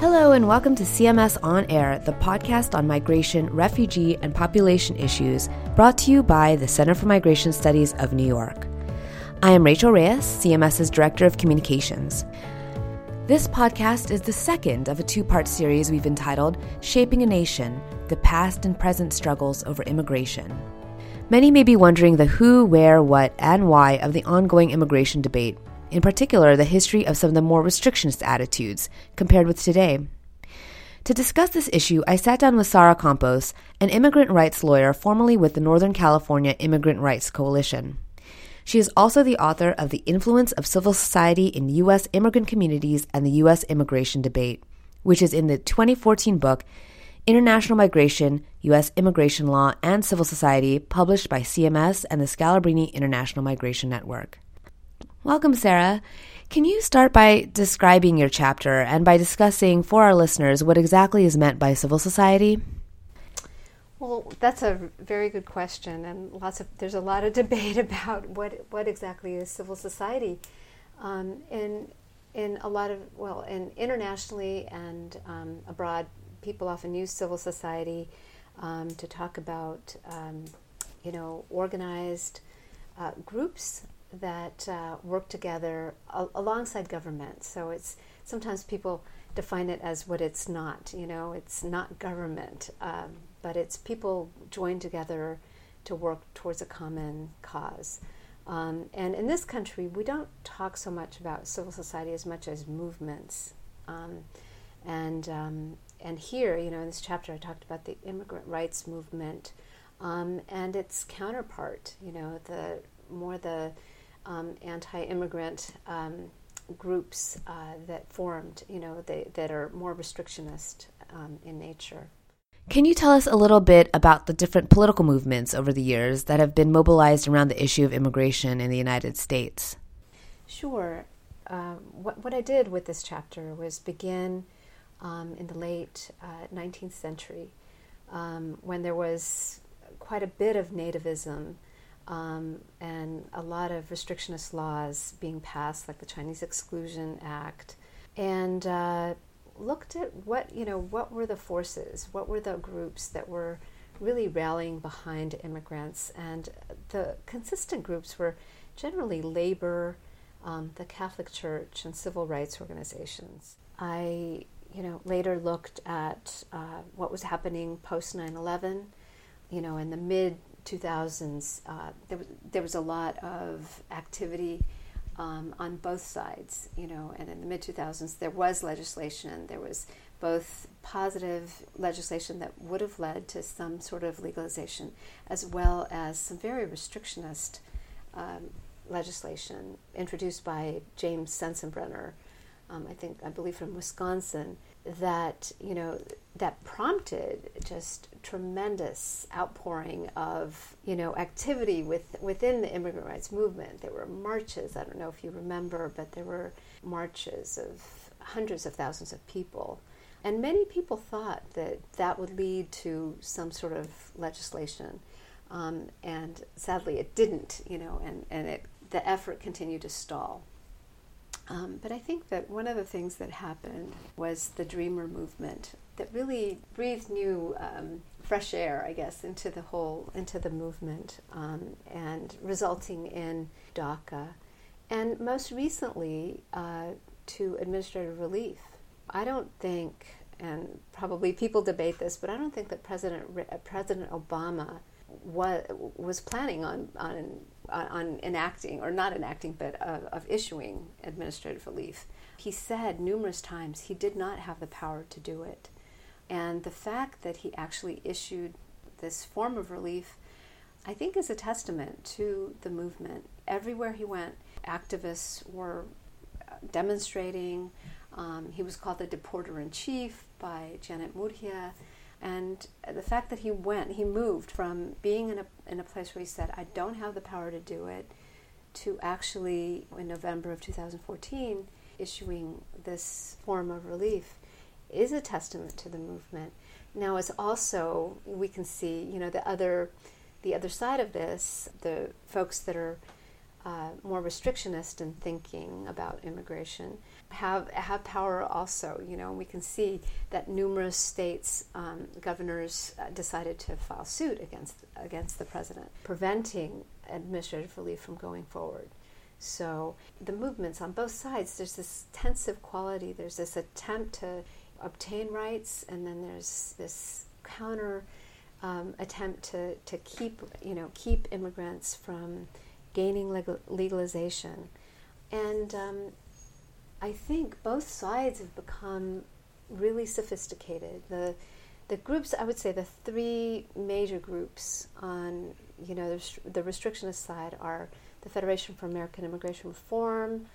Hello and welcome to CMS On Air, the podcast on migration, refugee, and population issues, brought to you by the Center for Migration Studies of New York. I am Rachel Reyes, CMS's Director of Communications. This podcast is the second of a two-part series we've entitled Shaping a Nation, the Past and Present Struggles Over Immigration. Many may be wondering the who, where, what, and why of the ongoing immigration debate, in particular the history of some of the more restrictionist attitudes compared with today. To discuss this issue, I sat down with Sara Campos, an immigrant rights lawyer formerly with the Northern California Immigrant Rights Coalition. She is also the author of The Influence of Civil Society in U.S. Immigrant Communities and the U.S. Immigration Debate, which is in the 2014 book International Migration, U.S. Immigration Law, and Civil Society, published by CMS and the Scalabrini International Migration Network. Welcome, Sara. Can you start by describing your chapter and by discussing for our listeners what exactly is meant by civil society? Well, that's a very good question, and there's a lot of debate about what exactly is civil society, and internationally and abroad. People often use civil society to talk about organized groups that work together alongside government. So it's sometimes people define it as what it's not. It's not government, but it's people joined together to work towards a common cause. And in this country, we don't talk so much about civil society as much as movements. And here, in this chapter, I talked about the immigrant rights movement and its counterpart. The anti-immigrant groups that formed, that are more restrictionist in nature. Can you tell us a little bit about the different political movements over the years that have been mobilized around the issue of immigration in the United States? Sure. What I did with this chapter was begin in the late 19th century when there was quite a bit of nativism and a lot of restrictionist laws being passed, like the Chinese Exclusion Act, and looked at what were the forces, what were the groups that were really rallying behind immigrants. And the consistent groups were generally labor, the Catholic Church, and civil rights organizations. I later looked at what was happening post 9/11, in the mid 2000s, there was a lot of activity on both sides, and in the mid-2000s there was legislation. There was both positive legislation that would have led to some sort of legalization, as well as some very restrictionist legislation introduced by James Sensenbrenner, I believe from Wisconsin, that that prompted just tremendous outpouring of activity within the immigrant rights movement. There were marches. I don't know if you remember, but there were marches of hundreds of thousands of people, and many people thought that would lead to some sort of legislation, and sadly it didn't. The effort continued to stall. But I think that one of the things that happened was the Dreamer movement that really breathed new fresh air, I guess, into the movement, and resulting in DACA, and most recently to administrative relief. I don't think, and probably people debate this, but I don't think that President Obama was planning on enacting, or not enacting, but of issuing administrative relief. He said numerous times he did not have the power to do it. And the fact that he actually issued this form of relief, I think, is a testament to the movement. Everywhere he went, activists were demonstrating. He was called the Deporter-in-Chief by Janet Murgia. And the fact that he moved from being in a place where he said, I don't have the power to do it, to actually, in November of 2014, issuing this form of relief, is a testament to the movement. Now, it's also, we can see, the other side of this, the folks that are more restrictionist in thinking about immigration have power also. You know, we can see that numerous states' governors decided to file suit against the president, preventing administrative relief from going forward. So the movements on both sides, there's this tensive quality, there's this attempt to obtain rights, and then there's this counter attempt to keep immigrants from gaining legalization. And I think both sides have become really sophisticated. The groups, I would say the three major groups on the restrictionist side are the Federation for American Immigration Reform,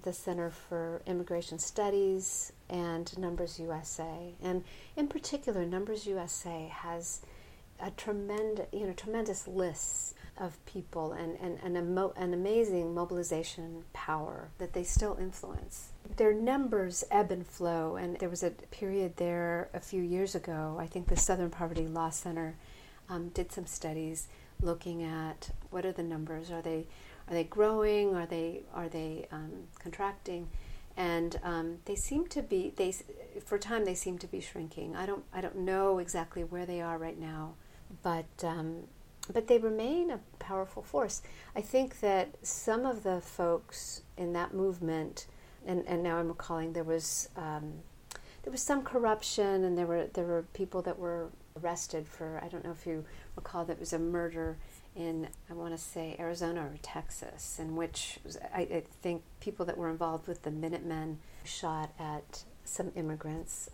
the Center for Immigration Studies, and Numbers USA. And in particular, Numbers USA has a tremendous list of people and an amazing mobilization power that they still influence. Their numbers ebb and flow, and there was a period there a few years ago, I think the Southern Poverty Law Center did some studies looking at what are the numbers, are they growing, are they contracting, and they seem to be shrinking. I don't know exactly where they are right now, but they remain a powerful force. I think that some of the folks in that movement, and now I'm recalling, there was some corruption, and there were people that were arrested for, I don't know if you recall, that was a murder in, I want to say, Arizona or Texas, in which I think people that were involved with the Minutemen shot at some immigrants,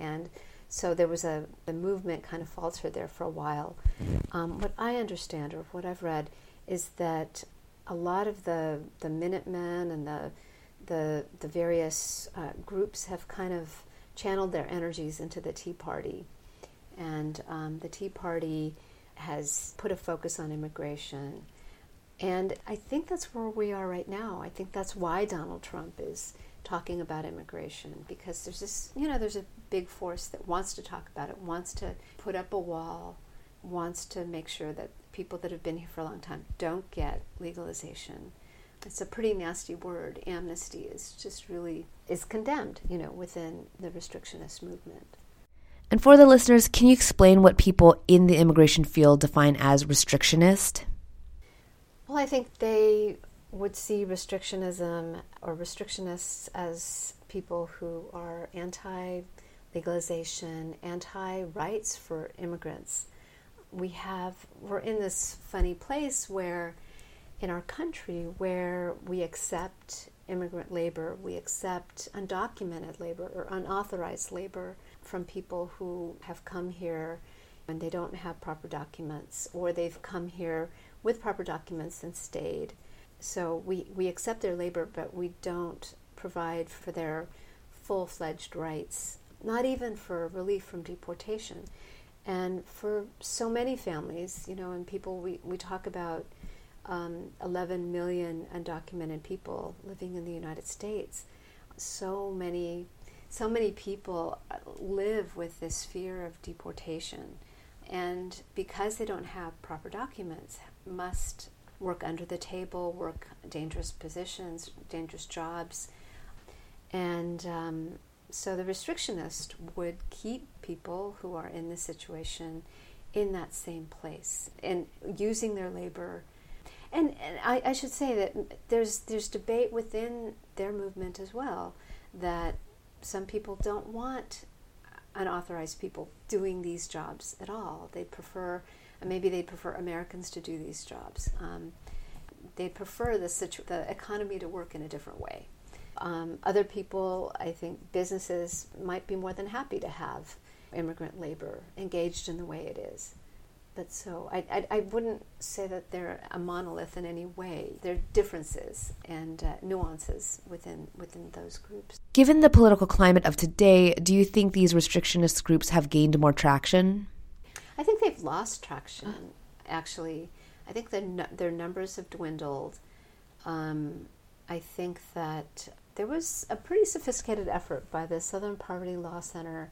and so there was the movement kind of faltered there for a while. What I understand, or what I've read, is that a lot of the Minutemen and the various groups have kind of channeled their energies into the Tea Party, and the Tea Party has put a focus on immigration. And I think that's where we are right now. I think that's why Donald Trump is talking about immigration, because there's this, there's a big force that wants to talk about it, wants to put up a wall, wants to make sure that people that have been here for a long time don't get legalization. It's a pretty nasty word. Amnesty is just really, is condemned, within the restrictionist movement. And for the listeners, can you explain what people in the immigration field define as restrictionist? Well, I think they would see restrictionism or restrictionists as people who are anti-legalization, anti-rights for immigrants. We're in this funny place where, in our country, where we accept immigrant labor, we accept undocumented labor or unauthorized labor from people who have come here and they don't have proper documents, or they've come here with proper documents and stayed. So we accept their labor, but we don't provide for their full-fledged rights, not even for relief from deportation. And for so many families, and people, we talk about 11 million undocumented people living in the United States. So many people live with this fear of deportation, and because they don't have proper documents, must work under the table, work dangerous positions, dangerous jobs. And so the restrictionist would keep people who are in this situation in that same place and using their labor. And I should say that there's debate within their movement as well, that some people don't want unauthorized people doing these jobs at all. They'd prefer Americans to do these jobs. They'd prefer the economy to work in a different way. Other people, I think businesses might be more than happy to have immigrant labor engaged in the way it is. But so I wouldn't say that they're a monolith in any way. There are differences and nuances within those groups. Given the political climate of today, do you think these restrictionist groups have gained more traction? I think they've lost traction, actually. I think their numbers have dwindled. I think that there was a pretty sophisticated effort by the Southern Poverty Law Center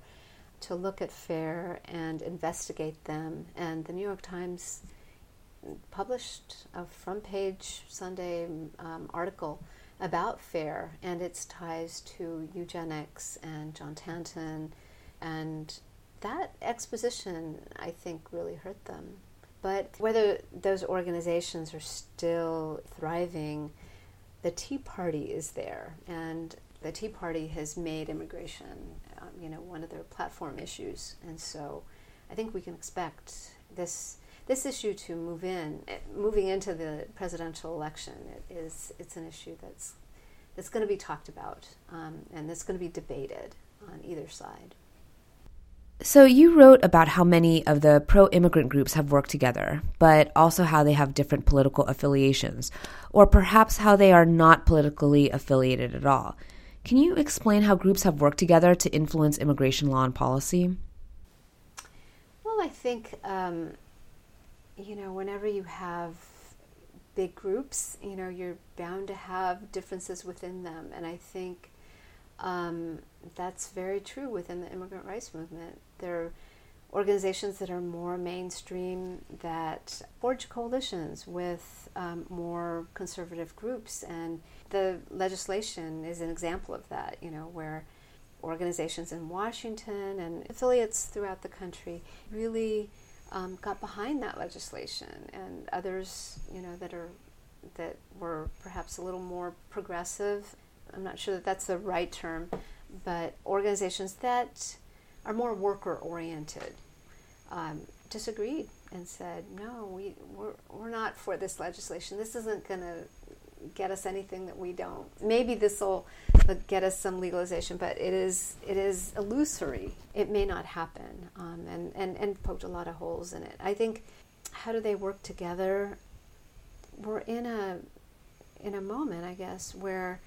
to look at FAIR and investigate them. And the New York Times published a front-page Sunday article about FAIR and its ties to eugenics and John Tanton, and that exposition, I think, really hurt them. But whether those organizations are still thriving, the Tea Party is there, and the Tea Party has made immigration, one of their platform issues. And so I think we can expect this issue to moving into the presidential election. It's an issue that's going to be talked about, and that's going to be debated on either side. So you wrote about how many of the pro-immigrant groups have worked together, but also how they have different political affiliations, or perhaps how they are not politically affiliated at all. Can you explain how groups have worked together to influence immigration law and policy? Well, I think, whenever you have big groups, you're bound to have differences within them. And I think that's very true within the immigrant rights movement. There are organizations that are more mainstream that forge coalitions with more conservative groups, and the legislation is an example of that, where organizations in Washington and affiliates throughout the country really got behind that legislation, and others, that were perhaps a little more progressive. I'm not sure that that's the right term, but organizations that are more worker-oriented disagreed and said, no, we're not for this legislation. This isn't going to get us anything that we don't. Maybe this will get us some legalization, but it is illusory. It may not happen, and poked a lot of holes in it. I think, how do they work together? We're in a moment, I guess, where,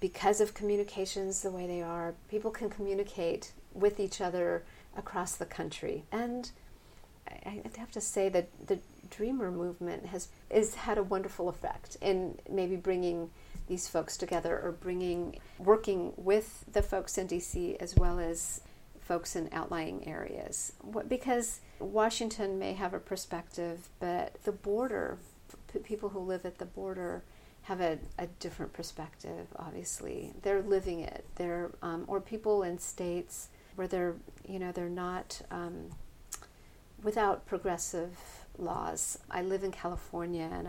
because of communications the way they are, people can communicate with each other across the country. And I have to say that the Dreamer movement has had a wonderful effect in maybe bringing these folks together, or working with the folks in D.C. as well as folks in outlying areas. Because Washington may have a perspective, but the border, people who live at the border have a different perspective, obviously. They're living it. They're or people in states where they're not without progressive laws. I live in California, and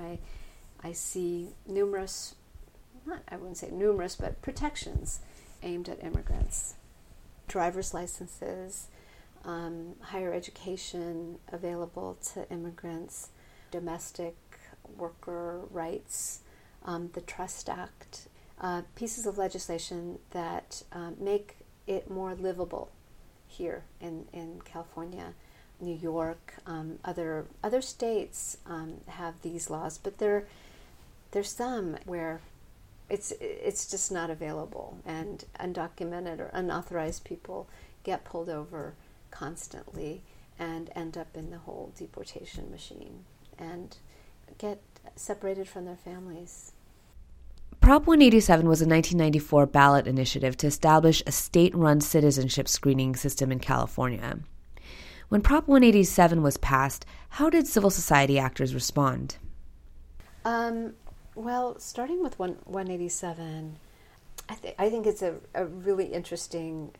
I see I wouldn't say numerous, but protections aimed at immigrants. Driver's licenses, higher education available to immigrants, domestic worker rights, the Trust Act, pieces of legislation that make it more livable here in California, New York, other states have these laws, but there's some where it's just not available, and undocumented or unauthorized people get pulled over constantly and end up in the whole deportation machine and get separated from their families. Prop 187 was a 1994 ballot initiative to establish a state-run citizenship screening system in California. When Prop 187 was passed, how did civil society actors respond? Well, starting with 187, I think it's a really interesting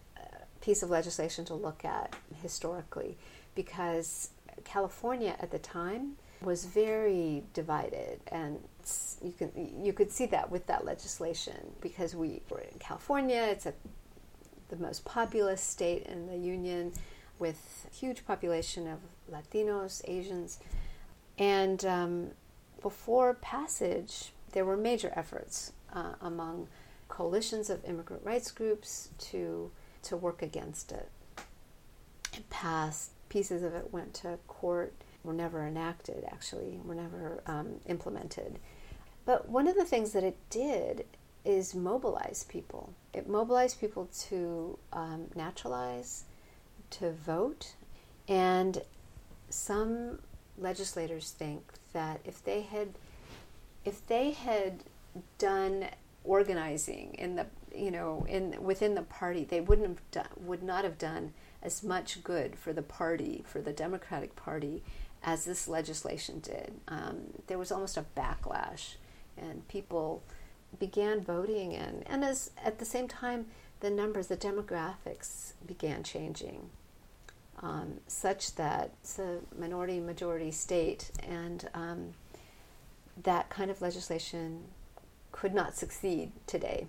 piece of legislation to look at historically, because California at the time was very divided, and you could see that with that legislation, because we were in California. It's the most populous state in the union, with a huge population of Latinos, Asians, and before passage, there were major efforts among coalitions of immigrant rights groups to work against it. It passed. Pieces of it went to court. Were never enacted, actually, were never implemented. But one of the things that it did is mobilize people. It mobilized people to naturalize, to vote, and some legislators think that if they had done organizing in the within the party, they would not have done as much good for the party, for the Democratic Party, as this legislation did. There was almost a backlash, and people began voting, and as at the same time, the numbers, the demographics began changing, such that it's a minority-majority state, and that kind of legislation could not succeed today.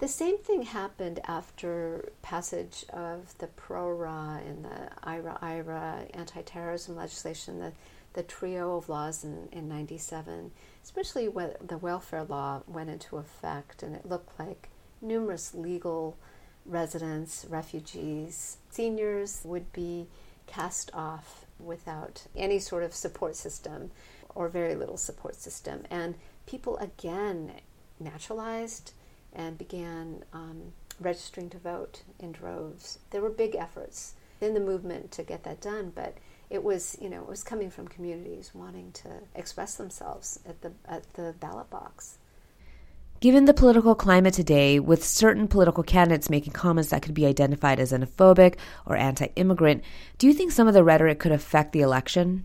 The same thing happened after passage of the PRO-RA and the IRA-IRA anti-terrorism legislation, the trio of laws in 97, especially when the welfare law went into effect, and it looked like numerous legal residents, refugees, seniors would be cast off without any sort of support system or very little support system. And people again naturalized and began registering to vote in droves. There were big efforts in the movement to get that done, but it was, you know, it was coming from communities wanting to express themselves at the ballot box. Given the political climate today, with certain political candidates making comments that could be identified as xenophobic or anti-immigrant, do you think some of the rhetoric could affect the election?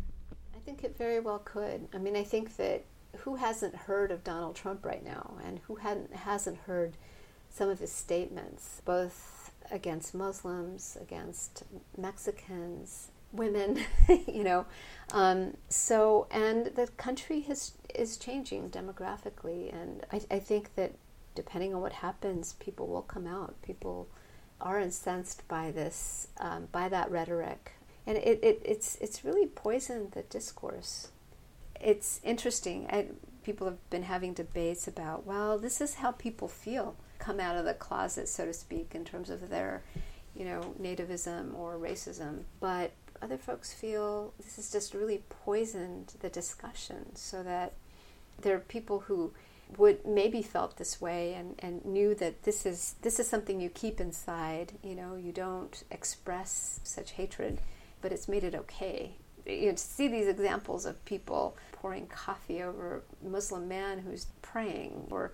I think it very well could. I mean, I think that who hasn't heard of Donald Trump right now, and who hasn't heard some of his statements, both against Muslims, against Mexicans, women, you know. And the country is changing demographically, and I think that depending on what happens, people will come out. People are incensed by this, by that rhetoric, and it's really poisoned the discourse. It's interesting. People have been having debates about, well, this is how people feel, come out of the closet, so to speak, in terms of their, you know, nativism or racism. But other folks feel this has just really poisoned the discussion, so that there are people who would maybe felt this way and knew that this is something you keep inside. You know, you don't express such hatred, but it's made it okay. You know, to see these examples of people pouring coffee over a Muslim man who's praying, or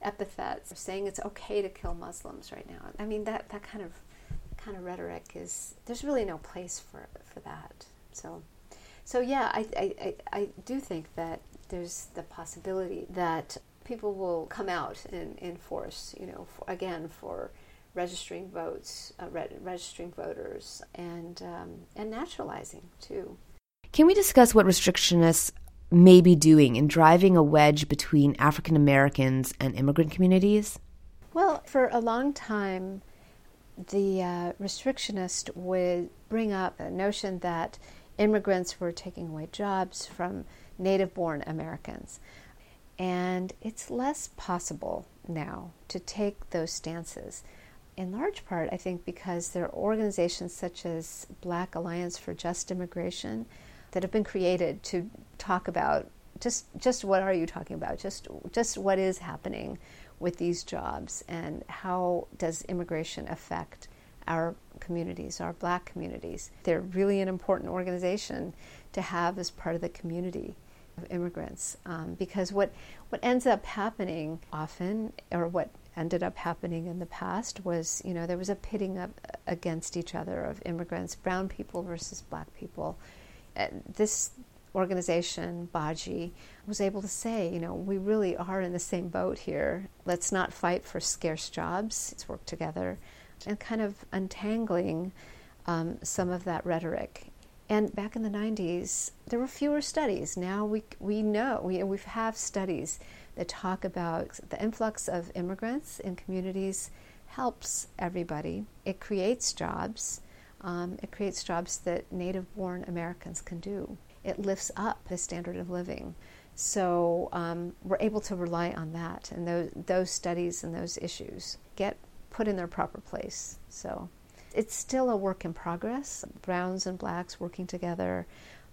epithets, or saying it's okay to kill Muslims right now. I mean, that kind of rhetoric is, there's really no place for that. So yeah, I do think that there's the possibility that people will come out in force, you know, for registering votes, registering voters, and naturalizing too. Can we discuss what restrictionists may be doing in driving a wedge between African Americans and immigrant communities? Well, for a long time, the restrictionist would bring up the notion that immigrants were taking away jobs from native-born Americans. And it's less possible now to take those stances, in large part, I think, because there are organizations such as Black Alliance for Just Immigration that have been created to talk about just what are you talking about, just what is happening with these jobs, and how does immigration affect our communities, our Black communities. They're really an important organization to have as part of the community of immigrants, because what ends up happening often, or what ended up happening in the past, was, you know, there was a pitting up against each other of immigrants, brown people versus Black people. This organization, Baji, was able to say, you know, we really are in the same boat here. Let's not fight for scarce jobs. Let's work together. And kind of untangling some of that rhetoric. And back in the 90s, there were fewer studies. Now we know, we have studies that talk about the influx of immigrants in communities helps everybody. It creates jobs. It creates jobs that native-born Americans can do. It lifts up the standard of living. So we're able to rely on that, and those studies and those issues get put in their proper place. So it's still a work in progress, browns and blacks working together.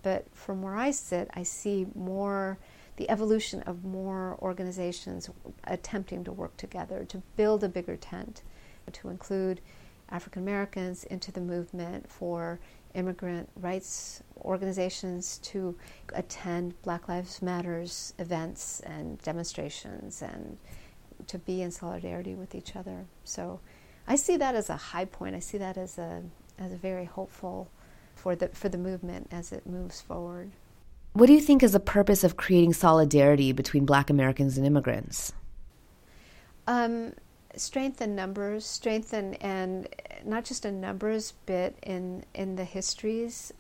But from where I sit, I see more the evolution of more organizations attempting to work together, to build a bigger tent, to include African Americans into the movement, for immigrant rights organizations to attend Black Lives Matter's events and demonstrations, and to be in solidarity with each other. So I see that as a high point. I see that as a very hopeful for the movement as it moves forward. What do you think is the purpose of creating solidarity between Black Americans and immigrants? Strength in numbers, and not just in numbers, but in the histories,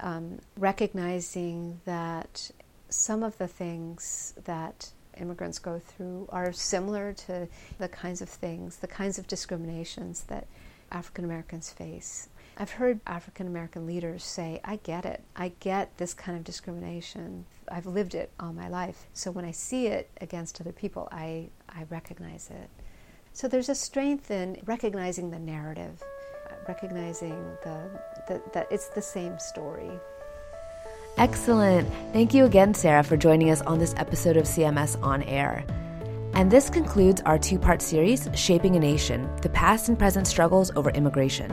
recognizing that some of the things that immigrants go through are similar to the kinds of discriminations that African Americans face. I've heard African American leaders say, I get it. I get this kind of discrimination. I've lived it all my life. So when I see it against other people, I recognize it. So there's a strength in recognizing the narrative, recognizing that it's the same story. Excellent. Thank you again, Sara, for joining us on this episode of CMS On Air. And this concludes our two-part series, Shaping a Nation, the Past and Present Struggles Over Immigration.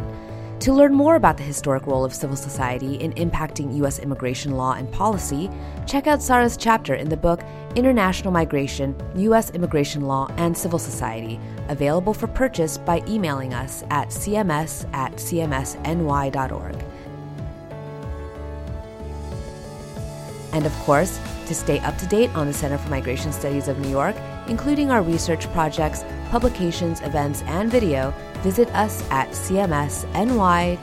To learn more about the historic role of civil society in impacting U.S. immigration law and policy, check out Sara's chapter in the book International Migration, U.S. Immigration Law, and Civil Society, available for purchase by emailing us at cms@cmsny.org. And of course, to stay up to date on the Center for Migration Studies of New York, including our research projects, publications, events, and video, visit us at cmsny.org.